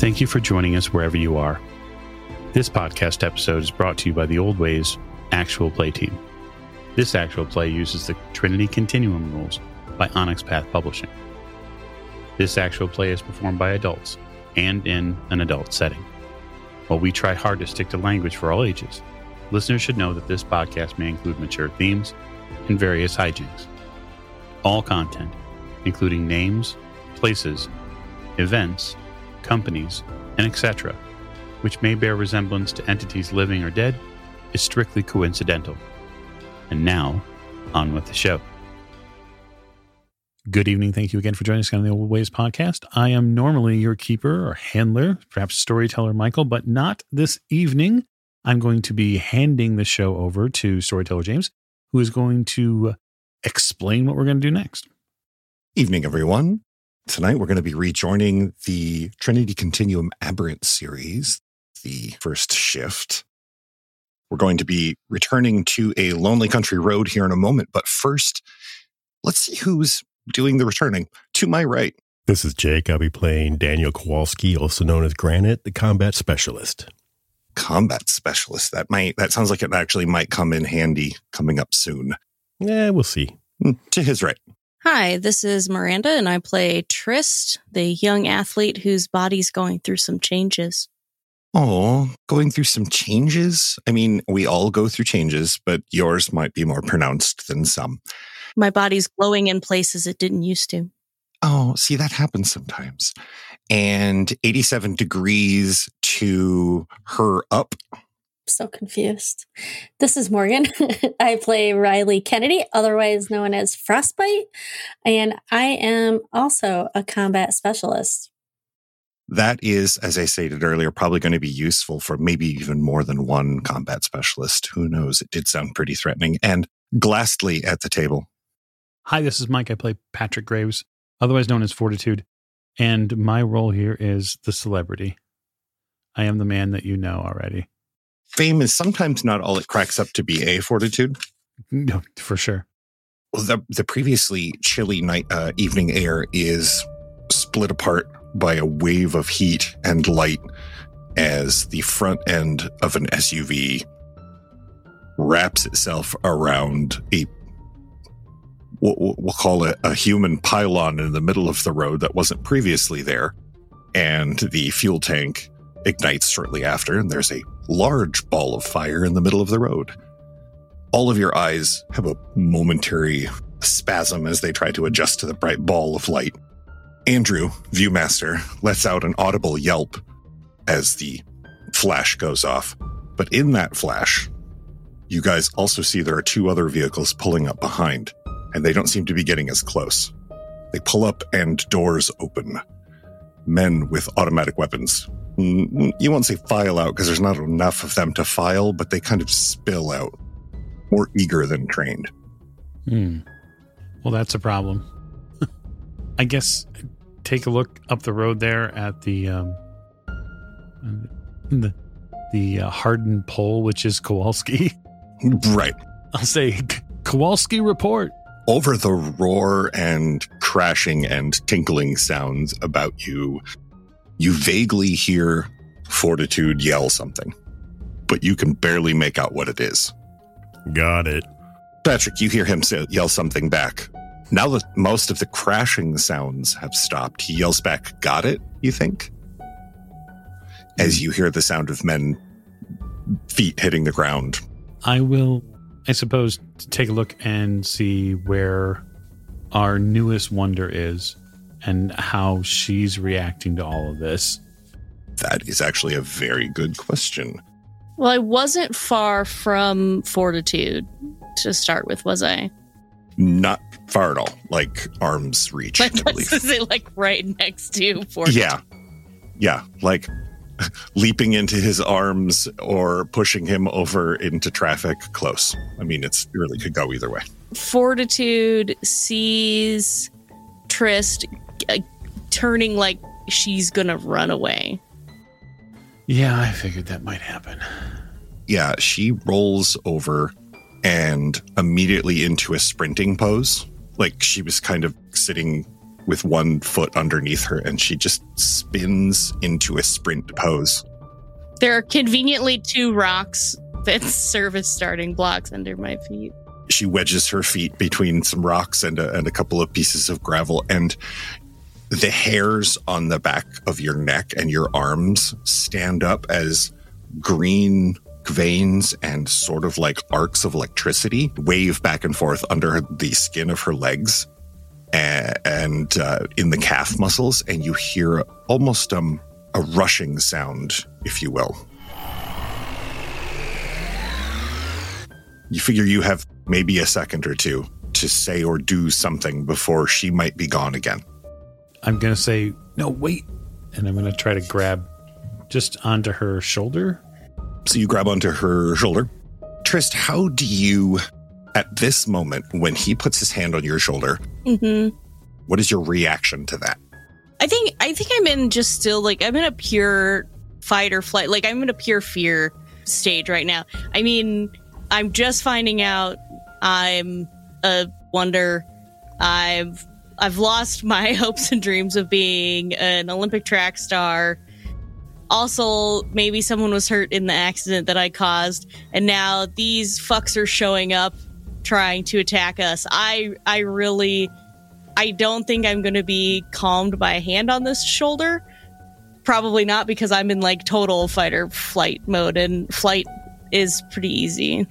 Thank you for joining us wherever you are. This podcast episode is brought to you by the Old Ways Actual Play Team. This actual play uses the Trinity Continuum rules by Onyx Path Publishing. This actual play is performed by adults and in an adult setting. While we try hard to stick to language for all ages, listeners should know that this podcast may include mature themes and various hijinks. All content, including names, places, events, companies, and etc., which may bear resemblance to entities living or dead, is strictly coincidental. And now, on with the show. Good evening. Thank you again for joining us on the Old Ways Podcast. I am normally your keeper or handler, perhaps storyteller Michael, but not this evening. I'm going to be handing the show over to storyteller James, who is going to explain what we're going to do next. Evening, everyone. Tonight, we're going to be rejoining the Trinity Continuum Aberrant series, the first shift. We're going to be returning to a lonely country road here in a moment, but first, let's see who's doing the returning. To my right. This is Jake. I'll be playing Daniel Kowalski, also known as Granite, the combat specialist. Combat specialist. That sounds like it actually might come in handy coming up soon. Yeah, we'll see. To his right. Hi, this is Miranda, and I play Trist, the young athlete whose body's going through some changes. Oh, going through some changes? I mean, we all go through changes, but yours might be more pronounced than some. My body's glowing in places it didn't used to. Oh, see, that happens sometimes. And 87 degrees to her up. So confused. This is Morgan. I play Riley Kennedy, otherwise known as Frostbite, and I am also a combat specialist. That is, as I stated earlier, probably going to be useful for maybe even more than one combat specialist. Who knows? It did sound pretty threatening. And Glastly at the table. Hi, this is Mike. I play Patrick Graves, otherwise known as Fortitude, and my role here is the celebrity. I am the man that you know already. Fame is sometimes not all it cracks up to be, Fortitude? No, for sure. The previously chilly evening air is split apart by a wave of heat and light as the front end of an SUV wraps itself around a, we'll call it a human pylon in the middle of the road that wasn't previously there, and the fuel tank ignites shortly after, and there's a large ball of fire in the middle of the road. All of your eyes have a momentary spasm as they try to adjust to the bright ball of light. Andrew, Viewmaster, lets out an audible yelp as the flash goes off. But in that flash, you guys also see there are two other vehicles pulling up behind, and they don't seem to be getting as close. They pull up and doors open. Men with automatic weapons. You won't say file out because there's not enough of them to file, but they kind of spill out. More eager than trained. Well, that's a problem. I guess take a look up the road there at the hardened pole, which is Kowalski. Right. I'll say, Kowalski report. Over the roar and crashing and tinkling sounds about you, you vaguely hear Fortitude yell something, but you can barely make out what it is. Got it. Patrick, you hear him yell something back. Now that most of the crashing sounds have stopped, he yells back, got it, you think? As you hear the sound of men, feet hitting the ground. I will, I suppose, take a look and see where our newest wonder is and how she's reacting to all of this. That is actually a very good question. Well, I wasn't far from Fortitude to start with, was I? Not far at all. Like, arm's reach. Is it, like, right next to Fortitude? Yeah. yeah, like leaping into his arms or pushing him over into traffic close. I mean, it really could go either way. Fortitude sees Trist turning like she's going to run away. Yeah, I figured that might happen. Yeah, she rolls over and immediately into a sprinting pose. Like she was kind of sitting with one foot underneath her, and she just spins into a sprint pose. There are conveniently two rocks that serve as starting blocks under my feet. She wedges her feet between some rocks and a couple of pieces of gravel, and the hairs on the back of your neck and your arms stand up as green veins and sort of like arcs of electricity wave back and forth under the skin of her legs and in the calf muscles, and you hear almost a rushing sound, if you will. You figure you have maybe a second or two to say or do something before she might be gone again. I'm going to say, no, wait. And I'm going to try to grab just onto her shoulder. So you grab onto her shoulder. Trist, how do you... At this moment, when he puts his hand on your shoulder, mm-hmm. What is your reaction to that? I think I'm in just still like I'm in a pure fight or flight, like I'm in a pure fear stage right now. I mean, I'm just finding out I'm a wonder. I've lost my hopes and dreams of being an Olympic track star. Also, maybe someone was hurt in the accident that I caused, and now these fucks are showing up. Trying to attack us. I don't think I'm going to be calmed by a hand on this shoulder. Probably not, because I'm in like total fight or flight mode, and flight is pretty easy.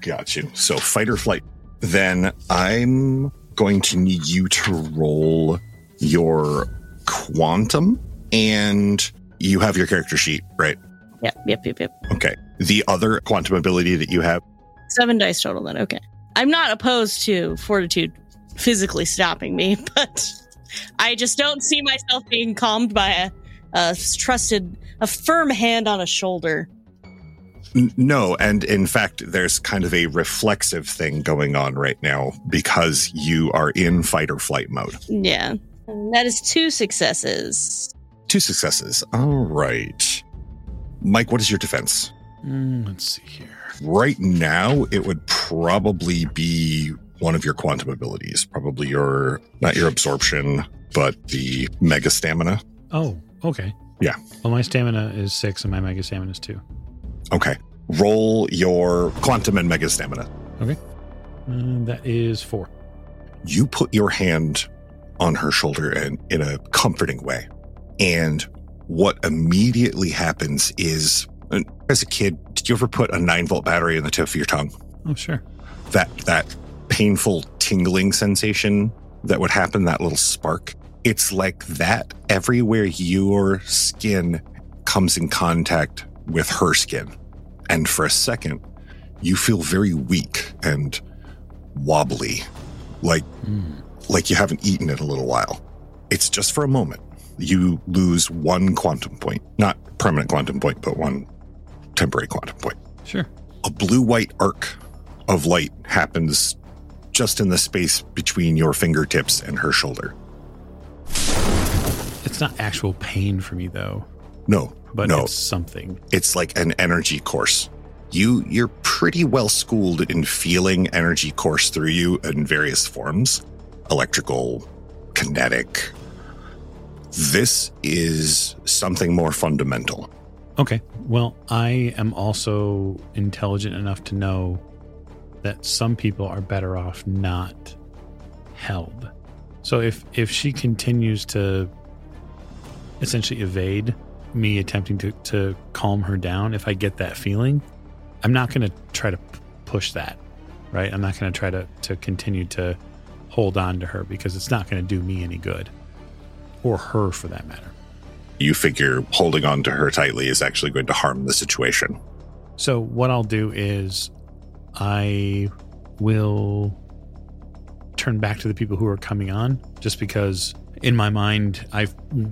Got you. So fight or flight. Then I'm going to need you to roll your quantum, and you have your character sheet, right? Yep. Okay. The other quantum ability that you have. 7 dice total then. Okay. I'm not opposed to Fortitude physically stopping me, but I just don't see myself being calmed by a firm hand on a shoulder. No, and in fact, there's kind of a reflexive thing going on right now because you are in fight or flight mode. Yeah. And that is 2 successes. 2 successes. All right. Mike, what is your defense? Let's see here. Right now, it would probably be one of your quantum abilities. Probably your, not your absorption, but the mega stamina. Oh, okay. Yeah. Well, my stamina is 6 and my mega stamina is 2. Okay. Roll your quantum and mega stamina. Okay. That is 4. You put your hand on her shoulder and in a comforting way. And what immediately happens is, as a kid, did you ever put a 9-volt battery in the tip of your tongue? Oh, sure. That painful tingling sensation that would happen, that little spark. It's like that everywhere your skin comes in contact with her skin. And for a second, you feel very weak and wobbly, like you haven't eaten in a little while. It's just for a moment. You lose 1 quantum point. Not permanent quantum point, but 1 temporary quantum point. Sure. A blue-white arc of light happens just in the space between your fingertips and her shoulder. It's not actual pain for me, though. No. But no. It's something. It's like an energy course. You're pretty well schooled in feeling energy course through you in various forms. Electrical, kinetic. This is something more fundamental. Okay. Well, I am also intelligent enough to know that some people are better off not held. So if she continues to essentially evade me attempting to calm her down, if I get that feeling, I'm not going to try to push that, right? I'm not going to try to continue to hold on to her because it's not going to do me any good, or her for that matter. You figure holding on to her tightly is actually going to harm the situation. So what I'll do is I will turn back to the people who are coming on, just because in my mind,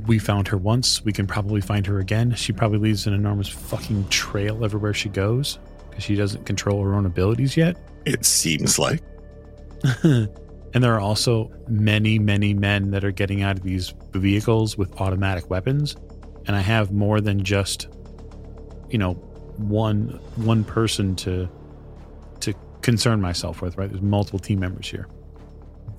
we found her once. We can probably find her again. She probably leaves an enormous fucking trail everywhere she goes because she doesn't control her own abilities yet. It seems like. And there are also many, many men that are getting out of these vehicles with automatic weapons. And I have more than just, you know, one person to concern myself with, right? There's multiple team members here.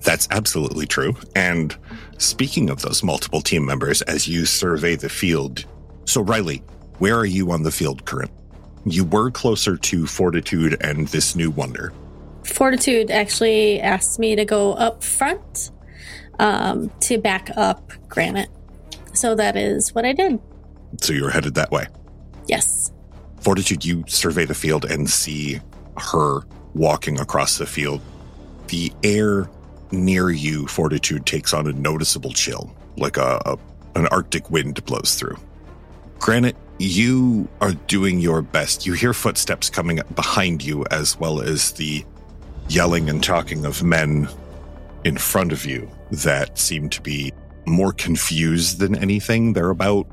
That's absolutely true. And speaking of those multiple team members, as you survey the field, so Riley, where are you on the field currently? You were closer to Fortitude and this new wonder. Fortitude actually asked me to go up front to back up Granite. So that is what I did. So you were headed that way? Yes. Fortitude, you survey the field and see her walking across the field. The air near you, Fortitude, takes on a noticeable chill, like an Arctic wind blows through. Granite, you are doing your best. You hear footsteps coming up behind you, as well as the yelling and talking of men in front of you that seem to be more confused than anything. They're about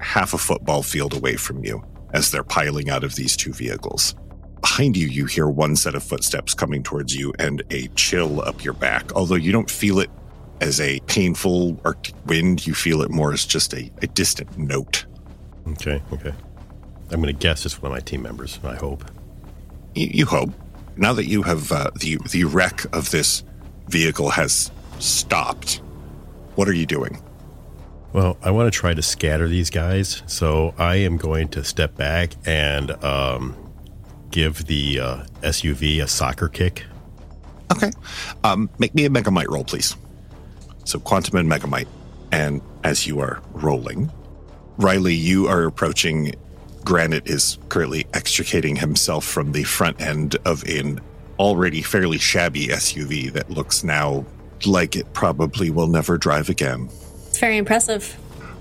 half a football field away from you as they're piling out of these two vehicles. Behind you, you hear one set of footsteps coming towards you and a chill up your back. Although you don't feel it as a painful Arctic wind, you feel it more as just a distant note. Okay. I'm going to guess it's one of my team members, I hope. You hope. Now that you have the wreck of this vehicle has stopped, what are you doing? Well, I want to try to scatter these guys, so I am going to step back and give the SUV a soccer kick. Okay. Make me a Megamite roll, please. So Quantum and Megamite. And as you are rolling, Riley, you are approaching. Granite is currently extricating himself from the front end of an already fairly shabby SUV that looks now like it probably will never drive again. It's very impressive.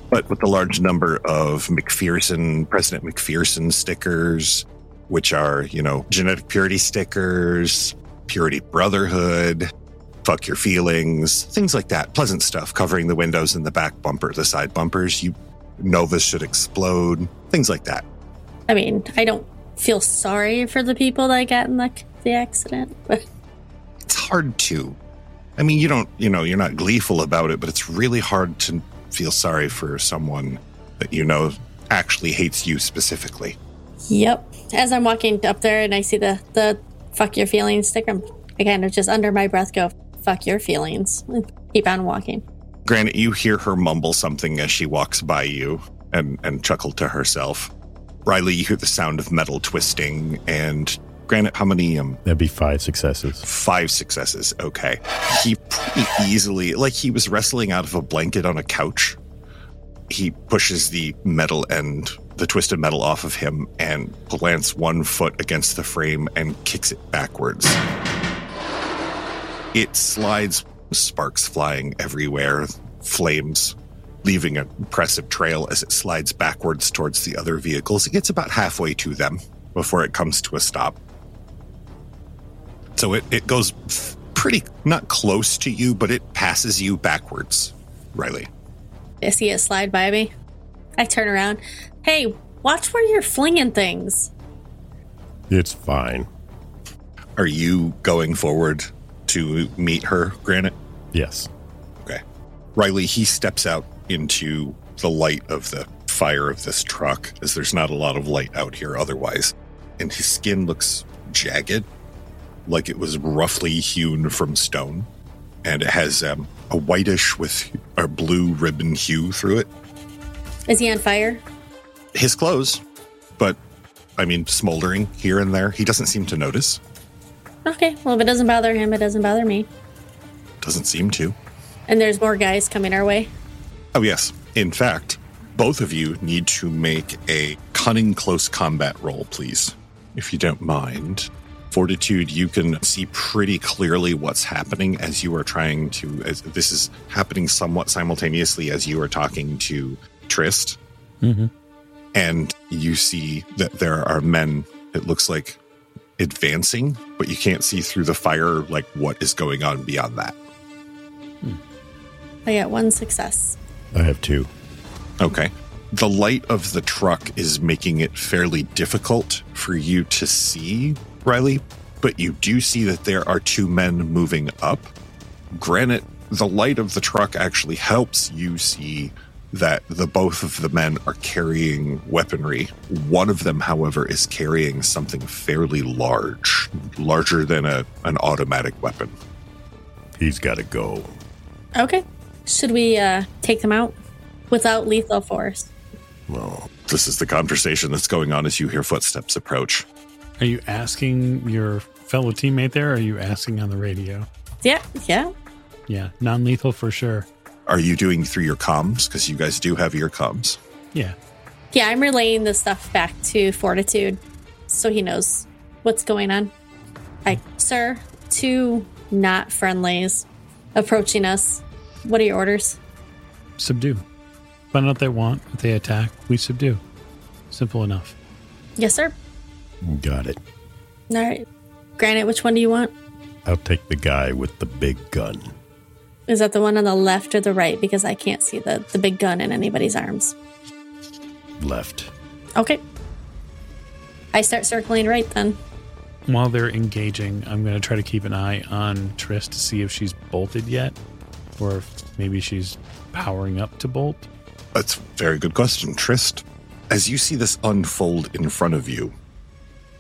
But with the large number of President McPherson stickers, which are, you know, genetic purity stickers, purity brotherhood, fuck your feelings, things like that. Pleasant stuff covering the windows and the back bumper, the side bumpers. Nova should explode, things like that. I mean, I don't feel sorry for the people that got in the accident, but it's hard to. I mean, you don't, you know, you're not gleeful about it, but it's really hard to feel sorry for someone that you know actually hates you specifically. Yep. As I'm walking up there and I see the fuck your feelings sticker, I kind of just under my breath go, fuck your feelings, and keep on walking. Granite, you hear her mumble something as she walks by you and chuckle to herself. Riley, you hear the sound of metal twisting. And Granite, how many? That'd be 5 successes. 5 successes, okay. He pretty easily, like he was wrestling out of a blanket on a couch, he pushes the metal end, the twisted metal off of him and plants one foot against the frame and kicks it backwards. It slides, sparks flying everywhere, flames, leaving an impressive trail as it slides backwards towards the other vehicles. It gets about halfway to them before it comes to a stop. So it goes pretty, not close to you, but it passes you backwards, Riley. I see it slide by me. I turn around. Hey, watch where you're flinging things. It's fine. Are you going forward to meet her, Granite? Yes. Okay. Riley, he steps out into the light of the fire of this truck, as there's not a lot of light out here otherwise. And his skin looks jagged, like it was roughly hewn from stone. And it has a whitish with a blue ribbon hue through it. Is he on fire? His clothes, but, I mean, smoldering here and there. He doesn't seem to notice. Okay, well, if it doesn't bother him, it doesn't bother me. Doesn't seem to. And there's more guys coming our way. Oh, yes. In fact, both of you need to make a cunning close combat roll, please, if you don't mind. Fortitude, you can see pretty clearly what's happening as you are trying to... As this is happening somewhat simultaneously as you are talking to Trist. Mm-hmm. And you see that there are men, it looks like, advancing, but you can't see through the fire like what is going on beyond that. I got one success. I have two. Okay. The light of the truck is making it fairly difficult for you to see, Riley, but you do see that there are two men moving up. Granite, the light of the truck actually helps you see that the both of the men are carrying weaponry. One of them, however, is carrying something fairly large, larger than an automatic weapon. He's got to go. Okay. Should we take them out without lethal force? Well, this is the conversation that's going on as you hear footsteps approach. Are you asking your fellow teammate there, or are you asking on the radio? Yeah, non-lethal for sure. Are you doing through your comms? Because you guys do have your comms. Yeah, I'm relaying this stuff back to Fortitude so he knows what's going on. Like, sir, two not friendlies approaching us. What are your orders? Subdue. Find out what they want. If they attack, we subdue. Simple enough. Yes, sir. Got it. All right. Granite, which one do you want? I'll take the guy with the big gun. Is that the one on the left or the right? Because I can't see the big gun in anybody's arms. Left. Okay. I start circling right then. While they're engaging, I'm going to try to keep an eye on Trist to see if she's bolted yet, or if maybe she's powering up to bolt. That's a very good question, Trist. As you see this unfold in front of you...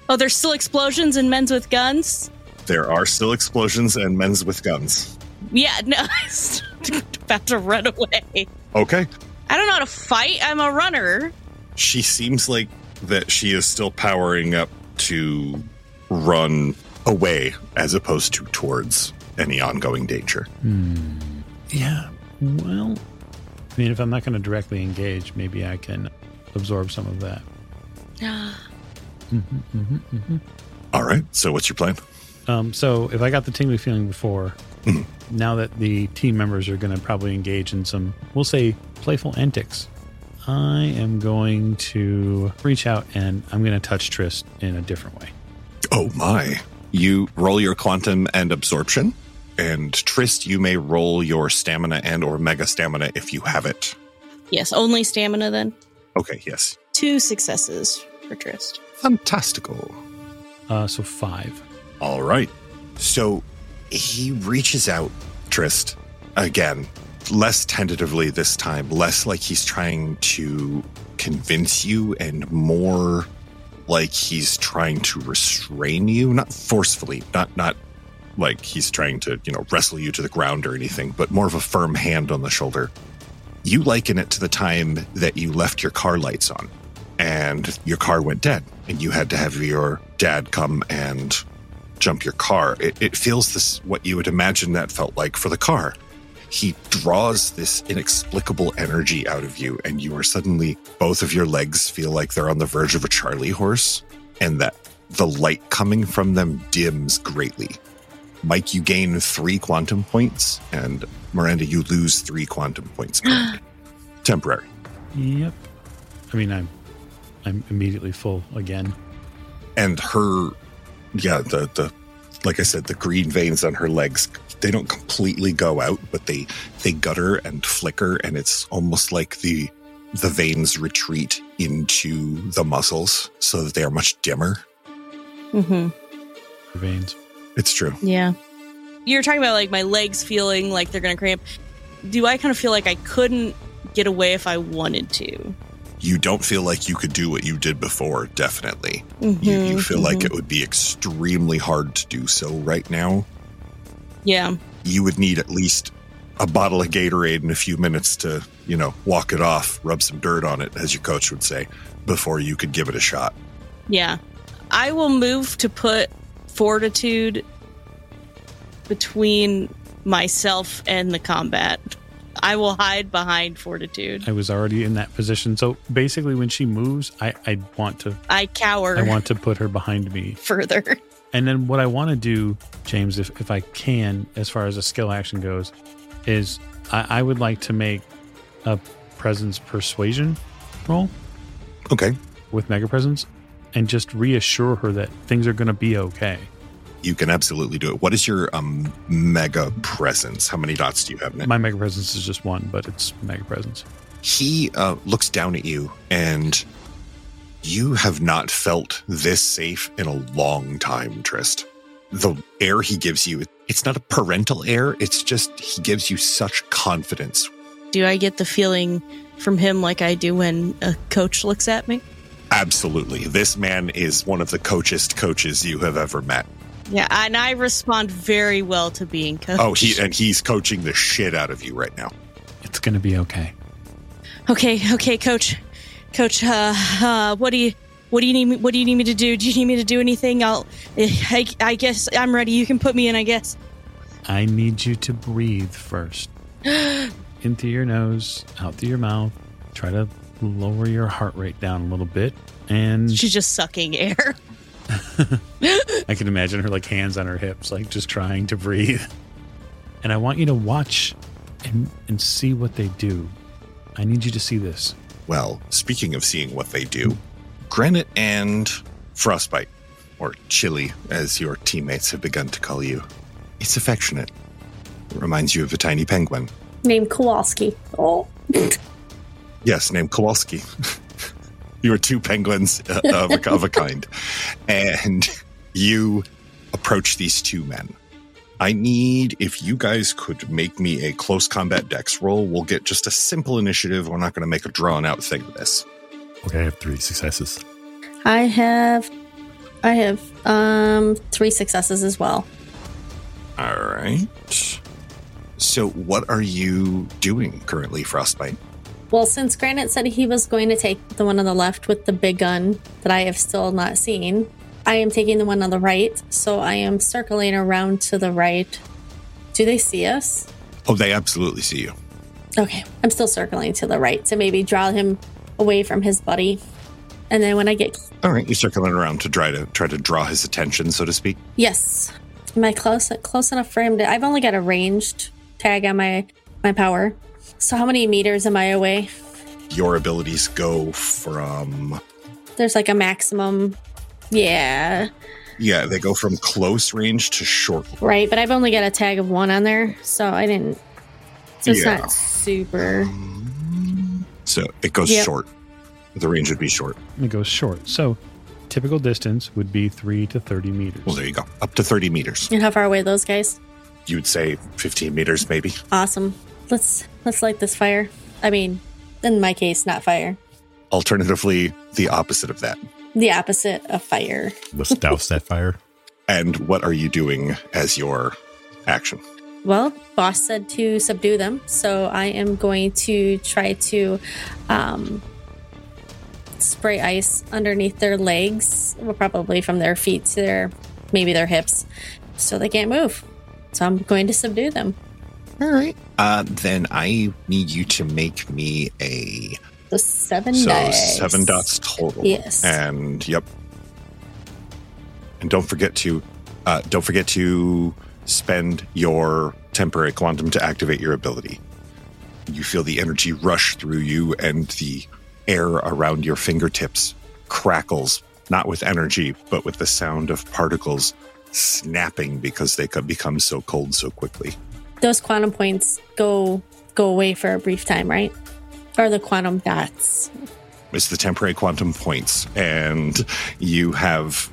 Oh, there's still explosions and men with guns? There are still explosions and men with guns. Yeah, no, I'm about to run away. Okay. I don't know how to fight. I'm a runner. She seems like that she is still powering up to run away as opposed to towards any ongoing danger. Yeah, well, I mean, if I'm not going to directly engage, maybe I can absorb some of that. All right, so what's your plan? So if I got the tingly feeling before... Now that the team members are going to probably engage in some, we'll say, playful antics, I am going to reach out and I'm going to touch Trist in a different way. Oh, my. You roll your quantum and absorption. And Trist, you may roll your stamina and or mega stamina if you have it. Yes, only stamina then. Okay, yes. 2 successes for Trist. Fantastical. So 5. All right. So... He reaches out, Trist, again, less tentatively this time, less like he's trying to convince you and more like he's trying to restrain you, not forcefully, not like he's trying to, wrestle you to the ground or anything, but more of a firm hand on the shoulder. You liken it to the time that you left your car lights on and your car went dead and you had to have your dad come and... jump your car. It feels this, what you would imagine that felt like for the car. He draws this inexplicable energy out of you, and you are suddenly, both of your legs feel like they're on the verge of a Charley horse, and that the light coming from them dims greatly. Mike, you gain 3 quantum points, and Miranda, you lose 3 quantum points. Temporary. Yep. I mean, I'm immediately full again. And her... Yeah, the like I said, the green veins on her legs, they don't completely go out, but they gutter and flicker, and it's almost like the veins retreat into the muscles so that they are much dimmer. Mm-hmm. Veins. It's true. Yeah. You're talking about, like, my legs feeling like they're going to cramp. Do I kind of feel like I couldn't get away if I wanted to? You don't feel like you could do what you did before, definitely. Mm-hmm, you feel like it would be extremely hard to do so right now. Yeah. You would need at least a bottle of Gatorade in a few minutes to, walk it off, rub some dirt on it, as your coach would say, before you could give it a shot. Yeah. I will move to put Fortitude between myself and the combat. I will hide behind Fortitude. I was already in that position. So basically when she moves, I want to... I cower. I want to put her behind me. Further. And then what I want to do, James, if I can, as far as a skill action goes, is I would like to make a presence persuasion roll. Okay. With mega presence. And just reassure her that things are going to be okay. you can absolutely do it. What is your mega presence? How many dots do you have, Nick? My mega presence is just one, but it's mega presence. He looks down at you, and you have not felt this safe in a long time, Trist. The air he gives you, it's not a parental air. It's just he gives you such confidence. Do I get the feeling from him like I do when a coach looks at me? Absolutely. This man is one of the coachest coaches you have ever met. Yeah, and I respond very well to being coached. Oh, he's coaching the shit out of you right now. It's going to be okay. Okay, coach. Coach, what do you need me to do? Do you need me to do anything? I guess I'm ready. You can put me in, I guess. I need you to breathe first. In through your nose, out through your mouth. Try to lower your heart rate down a little bit. And she's just sucking air. I can imagine her like hands on her hips, like just trying to breathe. And I want you to watch and see what they do. I need you to see this. Well, speaking of seeing what they do, Granite and Frostbite, or Chili, as your teammates have begun to call you. It's affectionate. It reminds you of a tiny penguin. Named Kowalski. Oh. Yes, named Kowalski. You are two penguins of a kind. And you approach these two men. I need, if you guys could make me a close combat dex roll, we'll get just a simple initiative. We're not going to make a drawn-out thing of this. Okay, I have 3 successes. I have 3 successes as well. All right. So what are you doing currently, Frostbite? Well, since Granite said he was going to take the one on the left with the big gun that I have still not seen, I am taking the one on the right, so I am circling around to the right. Do they see us? Oh, they absolutely see you. Okay, I'm still circling to the right to maybe draw him away from his buddy, and then when I get... All right, you're circling around to try to draw his attention, so to speak? Yes. Am I close enough for him to... I've only got a ranged tag on my power. So how many meters am I away? Your abilities go from... There's like a maximum... Yeah. Yeah, they go from close range to short range. Right, but I've only got a tag of 1 on there, so I didn't... So it's not super... So it goes short. The range would be short. It goes short. So typical distance would be 3 to 30 meters. Well, there you go. Up to 30 meters. And how far away are those guys? You'd say 15 meters, maybe. Awesome. Let's light this fire. I mean, in my case, not fire. Alternatively, the opposite of that. The opposite of fire. Let's douse that fire. And what are you doing as your action? Well, boss said to subdue them, so I am going to try to spray ice underneath their legs, well, probably from their feet to maybe their hips, so they can't move. So I'm going to subdue them. All right. Then I need you to make me a... So 7 dots total. Yes. And yep. And don't forget to spend your temporary quantum to activate your ability. You feel the energy rush through you, and the air around your fingertips crackles, not with energy, but with the sound of particles snapping because they could become so cold so quickly. Those quantum points go away for a brief time, right? Or the quantum dots. It's the temporary quantum points. And you have,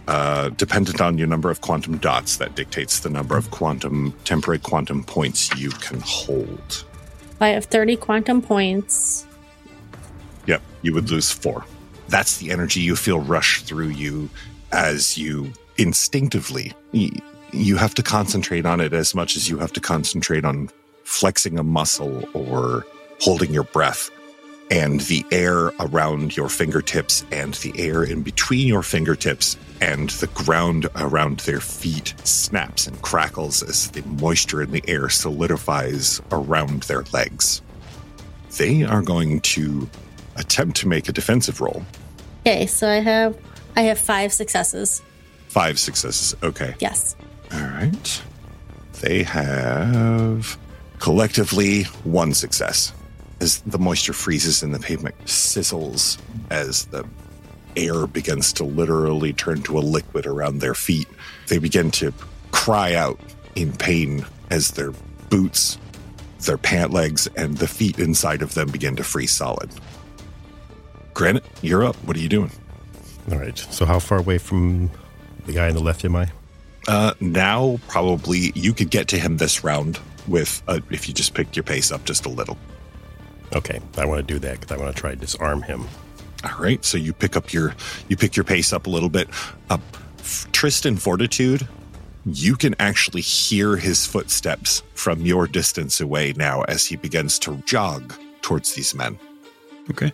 dependent on your number of quantum dots, that dictates the number of temporary quantum points you can hold. I have 30 quantum points. Yep, you would lose 4. That's the energy you feel rush through you as you instinctively... You have to concentrate on it as much as you have to concentrate on flexing a muscle or holding your breath. And the air around your fingertips and the air in between your fingertips and the ground around their feet snaps and crackles as the moisture in the air solidifies around their legs. They are going to attempt to make a defensive roll. Okay, so I have 5 successes. 5 successes, okay. Yes. All right. They have collectively 1 success. As the moisture freezes and the pavement sizzles as the air begins to literally turn to a liquid around their feet, they begin to cry out in pain as their boots, their pant legs, and the feet inside of them begin to freeze solid. Granite, you're up. What are you doing? All right. So how far away from the guy on the left am I? Now, probably, you could get to him this round with if you just picked your pace up just a little. Okay, I want to do that because I want to try to disarm him. All right, so you pick up your pace up a little bit. Trist and Fortitude, you can actually hear his footsteps from your distance away now as he begins to jog towards these men. Okay.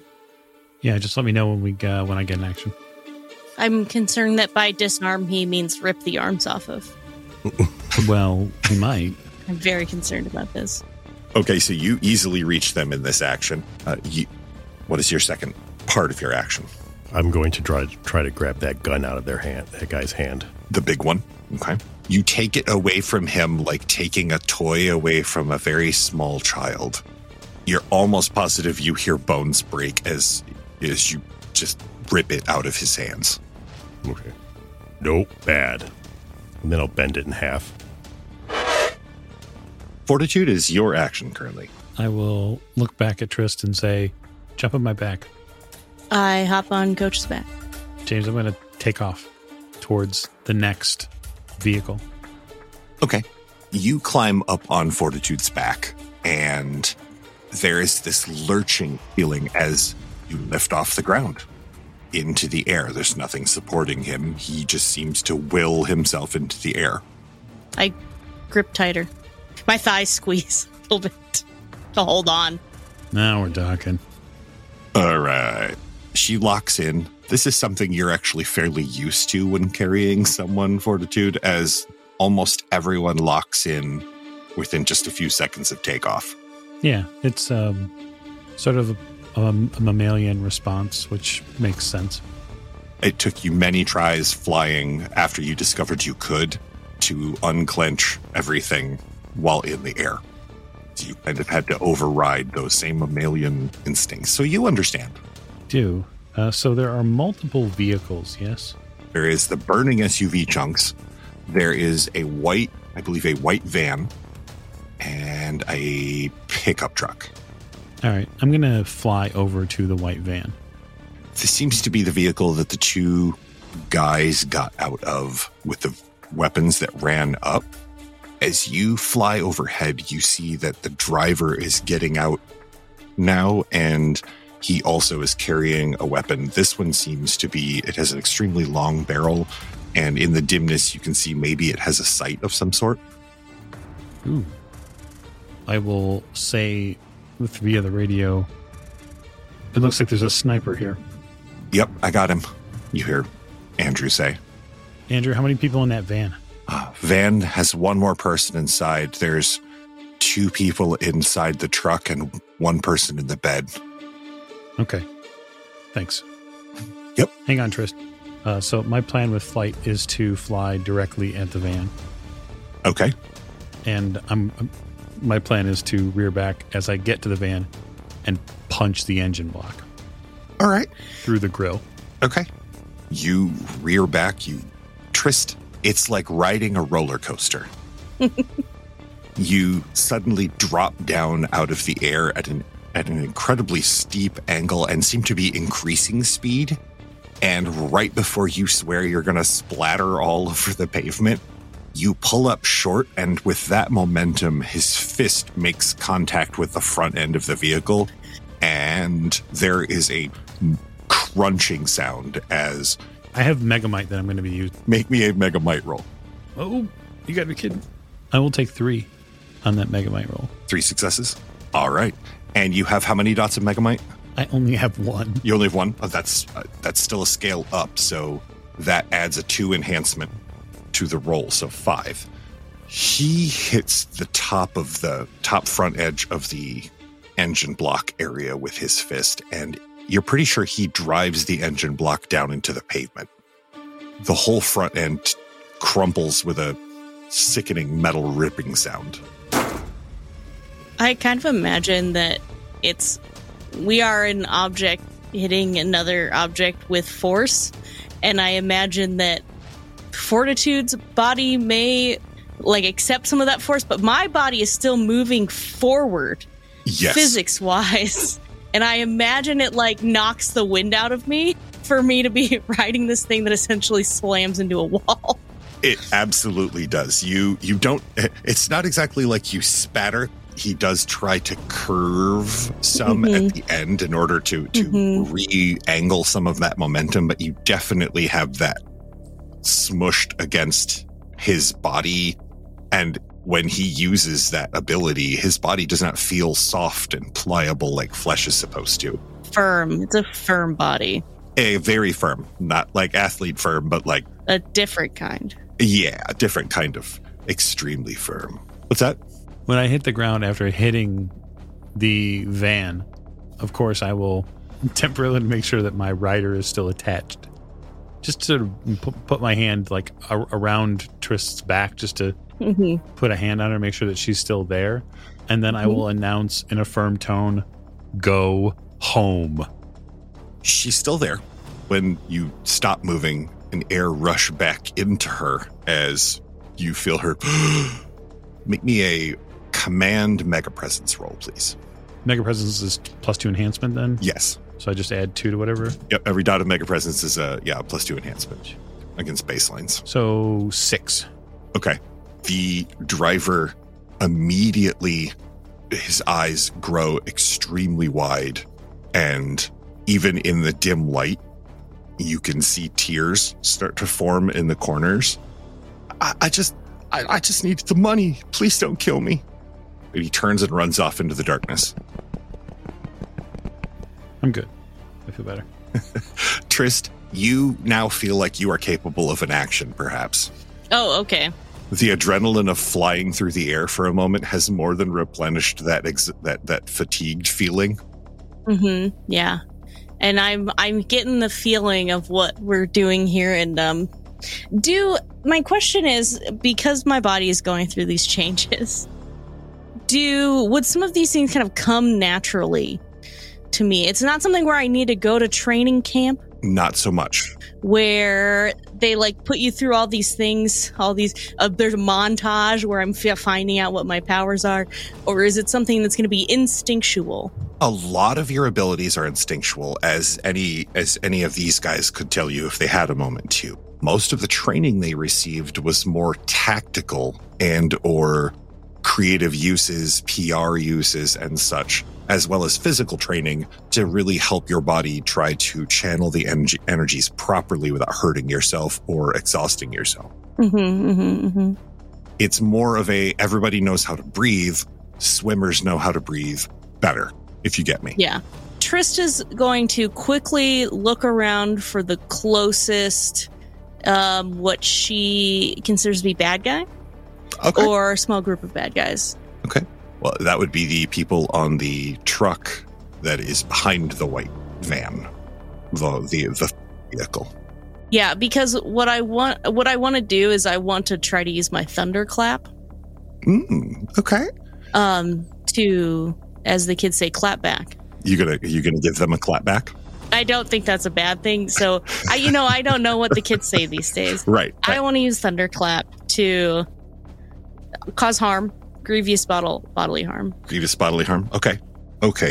Yeah, just let me know when I get an action. I'm concerned that by disarm, he means rip the arms off of. Well, he might. I'm very concerned about this. Okay, so you easily reach them in this action. What is your second part of your action? I'm going to try to grab that gun out of their hand, that guy's hand. The big one? Okay. You take it away from him like taking a toy away from a very small child. You're almost positive you hear bones break as you just rip it out of his hands. Okay. Nope, bad. And then I'll bend it in half. Fortitude is your action currently. I will look back at Trist and say, jump on my back. I hop on Coach's back. James, I'm going to take off towards the next vehicle. Okay. You climb up on Fortitude's back, and there is this lurching feeling as you lift off the ground into the air. There's nothing supporting him. He just seems to will himself into the air. I grip tighter. My thighs squeeze a little bit to hold on. Now we're talking. All right. She locks in. This is something you're actually fairly used to when carrying someone, Fortitude, as almost everyone locks in within just a few seconds of takeoff. Yeah, it's sort of a mammalian response, which makes sense. It took you many tries flying after you discovered you could to unclench everything while in the air. You kind of had to override those same mammalian instincts. So you understand. Do. So there are multiple vehicles, yes? There is the burning SUV chunks. There is a white van and a pickup truck. All right. I'm going to fly over to the white van. This seems to be the vehicle that the two guys got out of with the weapons that ran up. As you fly overhead, you see that the driver is getting out now, and he also is carrying a weapon. This one seems to be, it has an extremely long barrel, and in the dimness, you can see maybe it has a sight of some sort. Ooh. I will say via the radio, it looks like there's a sniper here. Yep, I got him. You hear Andrew say. Andrew, how many people in that van? Van has one more person inside. There's two people inside the truck and one person in the bed. Okay. Thanks. Yep. Hang on, Trist. So my plan with flight is to fly directly at the van. Okay. And my plan is to rear back as I get to the van and punch the engine block. All right. Through the grill. Okay. You rear back, Trist. It's like riding a roller coaster. You suddenly drop down out of the air at an incredibly steep angle and seem to be increasing speed. And right before you swear you're going to splatter all over the pavement, you pull up short, and with that momentum, his fist makes contact with the front end of the vehicle, and there is a crunching sound as... I have Megamite that I'm going to be using. Make me a Megamite roll. Oh, you got to be kidding. I will take 3 on that Megamite roll. 3 successes? All right. And you have how many dots of Megamite? I only have 1. You only have 1? Oh, that's still a scale up, so that adds a 2 enhancement to the roll, so 5. He hits the top front edge of the engine block area with his fist, and you're pretty sure he drives the engine block down into the pavement. The whole front end crumples with a sickening metal ripping sound. I kind of imagine that we are an object hitting another object with force, and I imagine that Fortitude's body may like accept some of that force, but my body is still moving forward, yes, physics wise. And I imagine it like knocks the wind out of me for me to be riding this thing that essentially slams into a wall. It absolutely does. You don't, it's not exactly like you spatter. He does try to curve some at the end in order to re-angle some of that momentum, but you definitely have that smushed against his body. And when he uses that ability, his body does not feel soft and pliable like flesh is supposed to. Firm. It's a firm body. A very firm, not like athlete firm, but like a different kind. Yeah, a different kind of extremely firm. What's that? When I hit the ground after hitting the van, of course, I will temporarily make sure that my rider is still attached. Just to put my hand like around Trist's back, just to put a hand on her, make sure that she's still there. And then I will announce in a firm tone, "Go home." She's still there. When you stop moving, an air rush back into her as you feel her. Make me a command mega presence roll, please. Mega presence is +2 enhancement then? Yes. So I just add 2 to whatever? Yep, every dot of mega presence is a +2 enhancement against baselines. So 6. Okay. The driver immediately, his eyes grow extremely wide, and even in the dim light, you can see tears start to form in the corners. I just need the money. Please don't kill me. And he turns and runs off into the darkness. I'm good. I feel better. Trist, you now feel like you are capable of an action, perhaps. Oh, okay. The adrenaline of flying through the air for a moment has more than replenished that fatigued feeling. Yeah. And I'm getting the feeling of what we're doing here, and my question is, because my body is going through these changes, would some of these things kind of come naturally to me? It's not something where I need to go to training camp. Not so much. Where they like put you through all these things, there's a montage where I'm finding out what my powers are, or is it something that's going to be instinctual? A lot of your abilities are instinctual, as any of these guys could tell you if they had a moment to. Most of the training they received was more tactical and or creative uses, PR uses and such, as well as physical training to really help your body try to channel the energies properly without hurting yourself or exhausting yourself. It's more of everybody knows how to breathe. Swimmers know how to breathe better, if you get me. Yeah. Trist is going to quickly look around for the closest... what she considers to be bad guy, okay, or a small group of bad guys. Okay. Well, that would be the people on the truck that is behind the white van, the vehicle. Yeah, because what I want to do is I want to try to use my thunderclap. Okay. To, as the kids say, clap back. You gonna give them a clap back? I don't think that's a bad thing. So, I don't know what the kids say these days. Right. I want to use thunderclap to cause harm, grievous bodily harm. Grievous bodily harm. Okay.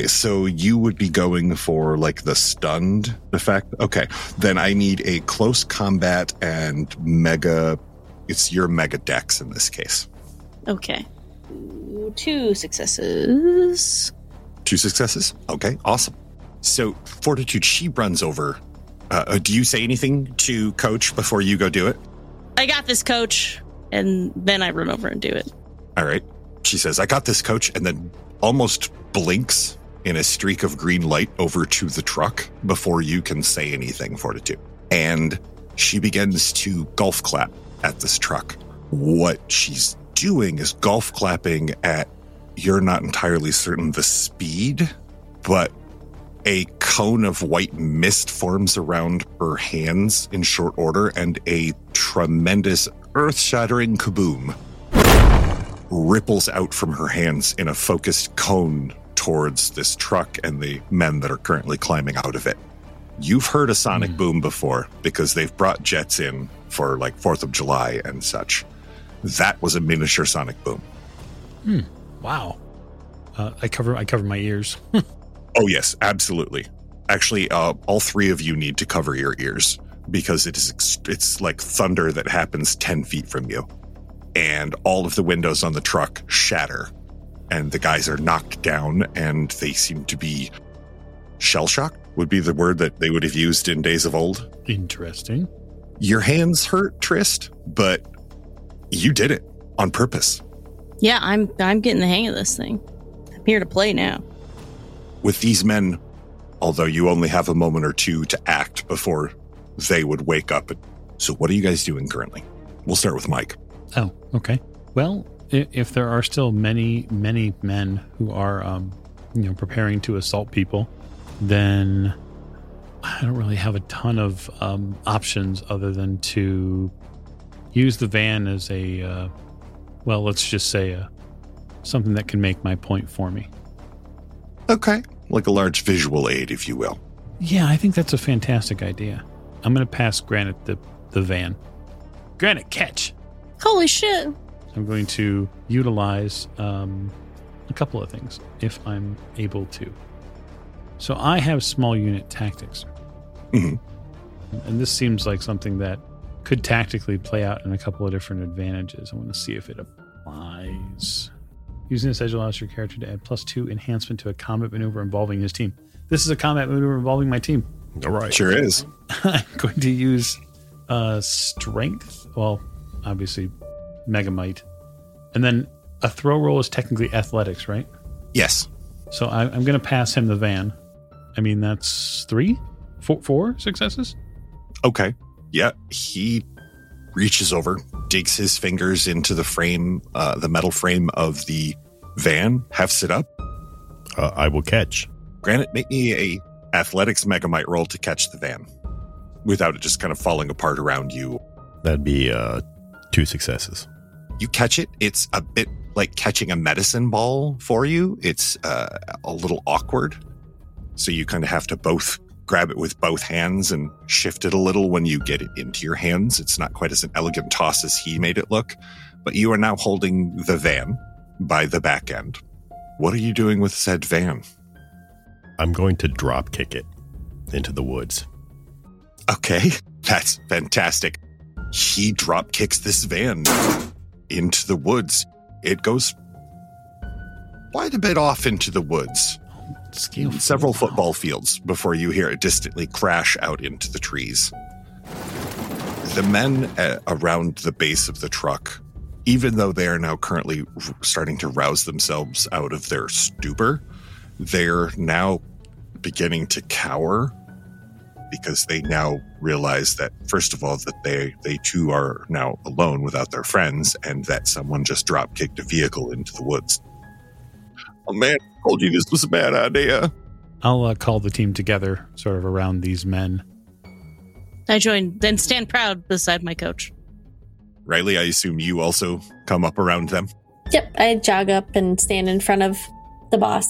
So you would be going for like the stunned effect. Okay. Then I need a close combat and mega. It's your mega dex in this case. Okay. 2 successes. 2 successes. Okay. Awesome. So, Fortitude, she runs over. Do you say anything to Coach before you go do it? I got this, Coach. And then I run over and do it. All right. She says, I got this, Coach. And then almost blinks in a streak of green light over to the truck before you can say anything, Fortitude. And she begins to golf clap at this truck. What she's doing is golf clapping at, you're not entirely certain the speed, but... A cone of white mist forms around her hands in short order, and a tremendous earth-shattering kaboom ripples out from her hands in a focused cone towards this truck and the men that are currently climbing out of it. You've heard a sonic boom before because they've brought jets in for like 4th of July and such. That was a miniature sonic boom. Hmm. Wow. I cover my ears. Oh, yes, absolutely. Actually, all three of you need to cover your ears because it's like thunder that happens 10 feet from you. And all of the windows on the truck shatter. And the guys are knocked down and they seem to be shell-shocked would be the word that they would have used in days of old. Interesting. Your hands hurt, Trist, but you did it on purpose. Yeah, I'm getting the hang of this thing. I'm here to play now. With these men, although you only have a moment or two to act before they would wake up. So what are you guys doing currently? We'll start with Mike. Oh, okay. Well, if there are still many, many men who are, preparing to assault people, then I don't really have a ton of options other than to use the van as a, let's just say something that can make my point for me. Okay. Like a large visual aid, if you will. Yeah, I think that's a fantastic idea. I'm going to pass Granite the van. Granite, catch! Holy shit! I'm going to utilize a couple of things, if I'm able to. So I have small unit tactics. Mm-hmm. And this seems like something that could tactically play out in a couple of different advantages. I want to see if it applies. Using this edge allows your character to add +2 enhancement to a combat maneuver involving his team. This is a combat maneuver involving my team. All right. Sure is. I'm going to use strength. Well, obviously, megamite. And then a throw roll is technically athletics, right? Yes. So I'm going to pass him the van. I mean, that's four successes. Okay. Yeah. He reaches over, digs his fingers into the frame, the metal frame of the van, hefts it up. I will catch. Granite, make me a athletics megamite roll to catch the van without it just kind of falling apart around you. That'd be 2 successes. You catch it. It's a bit like catching a medicine ball for you. It's a little awkward. So you kind of have to both grab it with both hands and shift it a little when you get it into your hands. It's not quite as an elegant toss as he made it look, but you are now holding the van by the back end. What are you doing with said van? I'm going to drop kick it into the woods. Okay, that's fantastic. He drop kicks this van into the woods. It goes quite a bit off into the woods. Several football fields before you hear it distantly crash out into the trees. The men around the base of the truck, even though they are now currently starting to rouse themselves out of their stupor, they're now beginning to cower because they now realize that, first of all, that they too are now alone without their friends and that someone just drop-kicked a vehicle into the woods. Oh, man, I told you this was a bad idea. I'll call the team together, sort of around these men. I join, then stand proud beside my coach. Riley, I assume you also come up around them? Yep, I jog up and stand in front of the boss.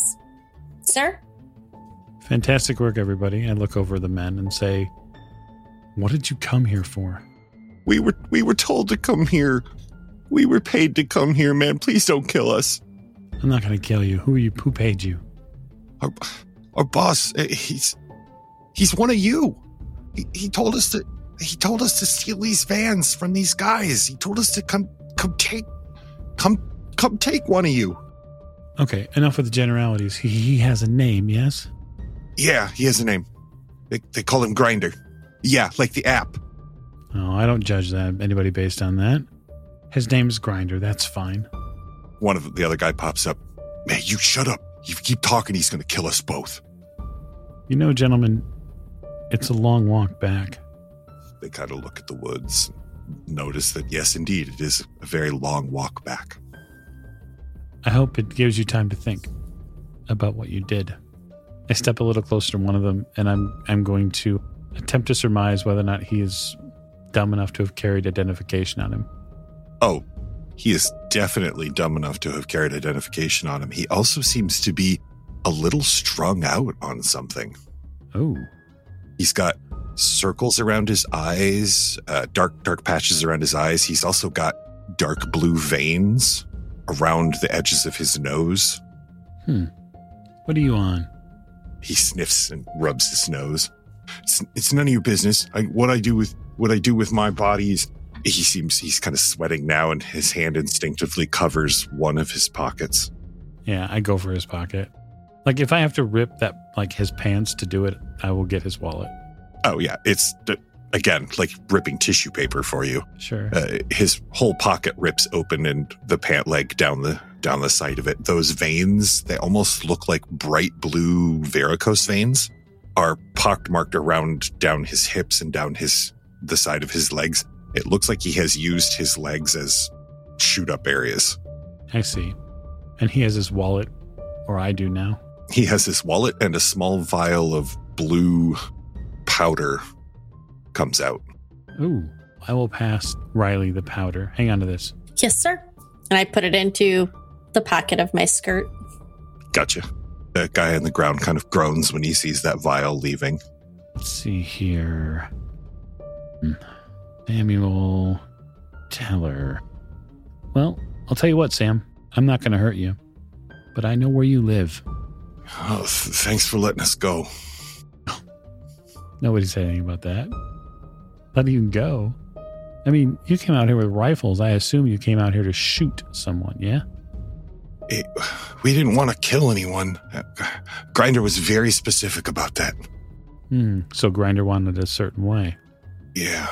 Sir? Fantastic work, everybody. I look over the men and say, what did you come here for? We were told to come here. We were paid to come here, man. Please don't kill us. I'm not going to kill you. Who are you? Who paid you? Our boss, he's one of you. He told us to steal these vans from these guys. He told us to come take one of you. Okay, enough with the generalities. He has a name, yes? Yeah, he has a name. They call him Grindr. Yeah, like the app. Oh, I don't judge that anybody based on that. His name is Grindr. That's fine. One of the other guy pops up. Man, you shut up. You keep talking, he's going to kill us both. You know, gentlemen, it's a long walk back. They kind of look at the woods, notice that, yes, indeed, it is a very long walk back. I hope it gives you time to think about what you did. I step a little closer to one of them, and I'm going to attempt to surmise whether or not he is dumb enough to have carried identification on him. Oh, he is definitely dumb enough to have carried identification on him. He also seems to be a little strung out on something. Oh. He's got circles around his eyes, dark patches around his eyes. He's also got dark blue veins around the edges of his nose. What are you on? He sniffs and rubs his nose. It's none of your business. What I do with my body is... He's kind of sweating now, and his hand instinctively covers one of his pockets. Yeah, I go for his pocket. Like, if I have to rip that, like, his pants to do it, I will get his wallet. Oh, yeah. It's, again, like ripping tissue paper for you. Sure. His whole pocket rips open, and the pant leg down the side of it. Those veins, they almost look like bright blue varicose veins, are pockmarked around down his hips and down the side of his legs. It looks like he has used his legs as shoot-up areas. I see. And he has his wallet, or I do now. He has his wallet, and a small vial of blue powder comes out. Ooh, I will pass Riley the powder. Hang on to this. Yes, sir. And I put it into the pocket of my skirt. Gotcha. The guy on the ground kind of groans when he sees that vial leaving. Let's see here. Samuel Teller. Well, I'll tell you what, Sam. I'm not going to hurt you, but I know where you live. Oh, thanks for letting us go. Nobody said anything about that. Let you go. I mean, you came out here with rifles. I assume you came out here to shoot someone, yeah? We didn't want to kill anyone. Grindr was very specific about that. So Grindr wanted a certain way. Yeah.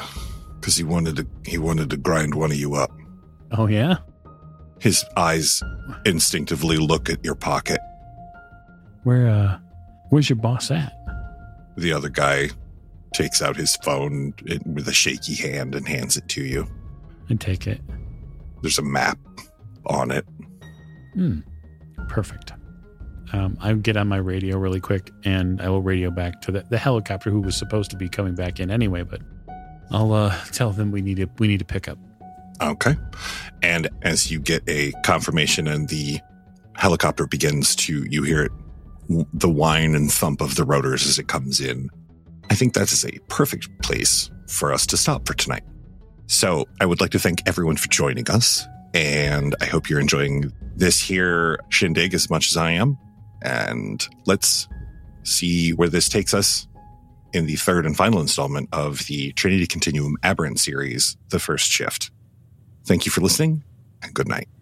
Because he wanted to grind one of you up. Oh, yeah? His eyes instinctively look at your pocket. Where's your boss at? The other guy takes out his phone with a shaky hand and hands it to you. I take it. There's a map on it. Perfect. I get on my radio really quick, and I will radio back to the helicopter who was supposed to be coming back in anyway, but... I'll tell them we need to pick up. Okay. And as you get a confirmation and the helicopter begins to, you hear it, the whine and thump of the rotors as it comes in. I think that is a perfect place for us to stop for tonight. So I would like to thank everyone for joining us. And I hope you're enjoying this here shindig as much as I am. And let's see where this takes us in the third and final installment of the Trinity Continuum Aberrant series, The First Shift. Thank you for listening, and good night.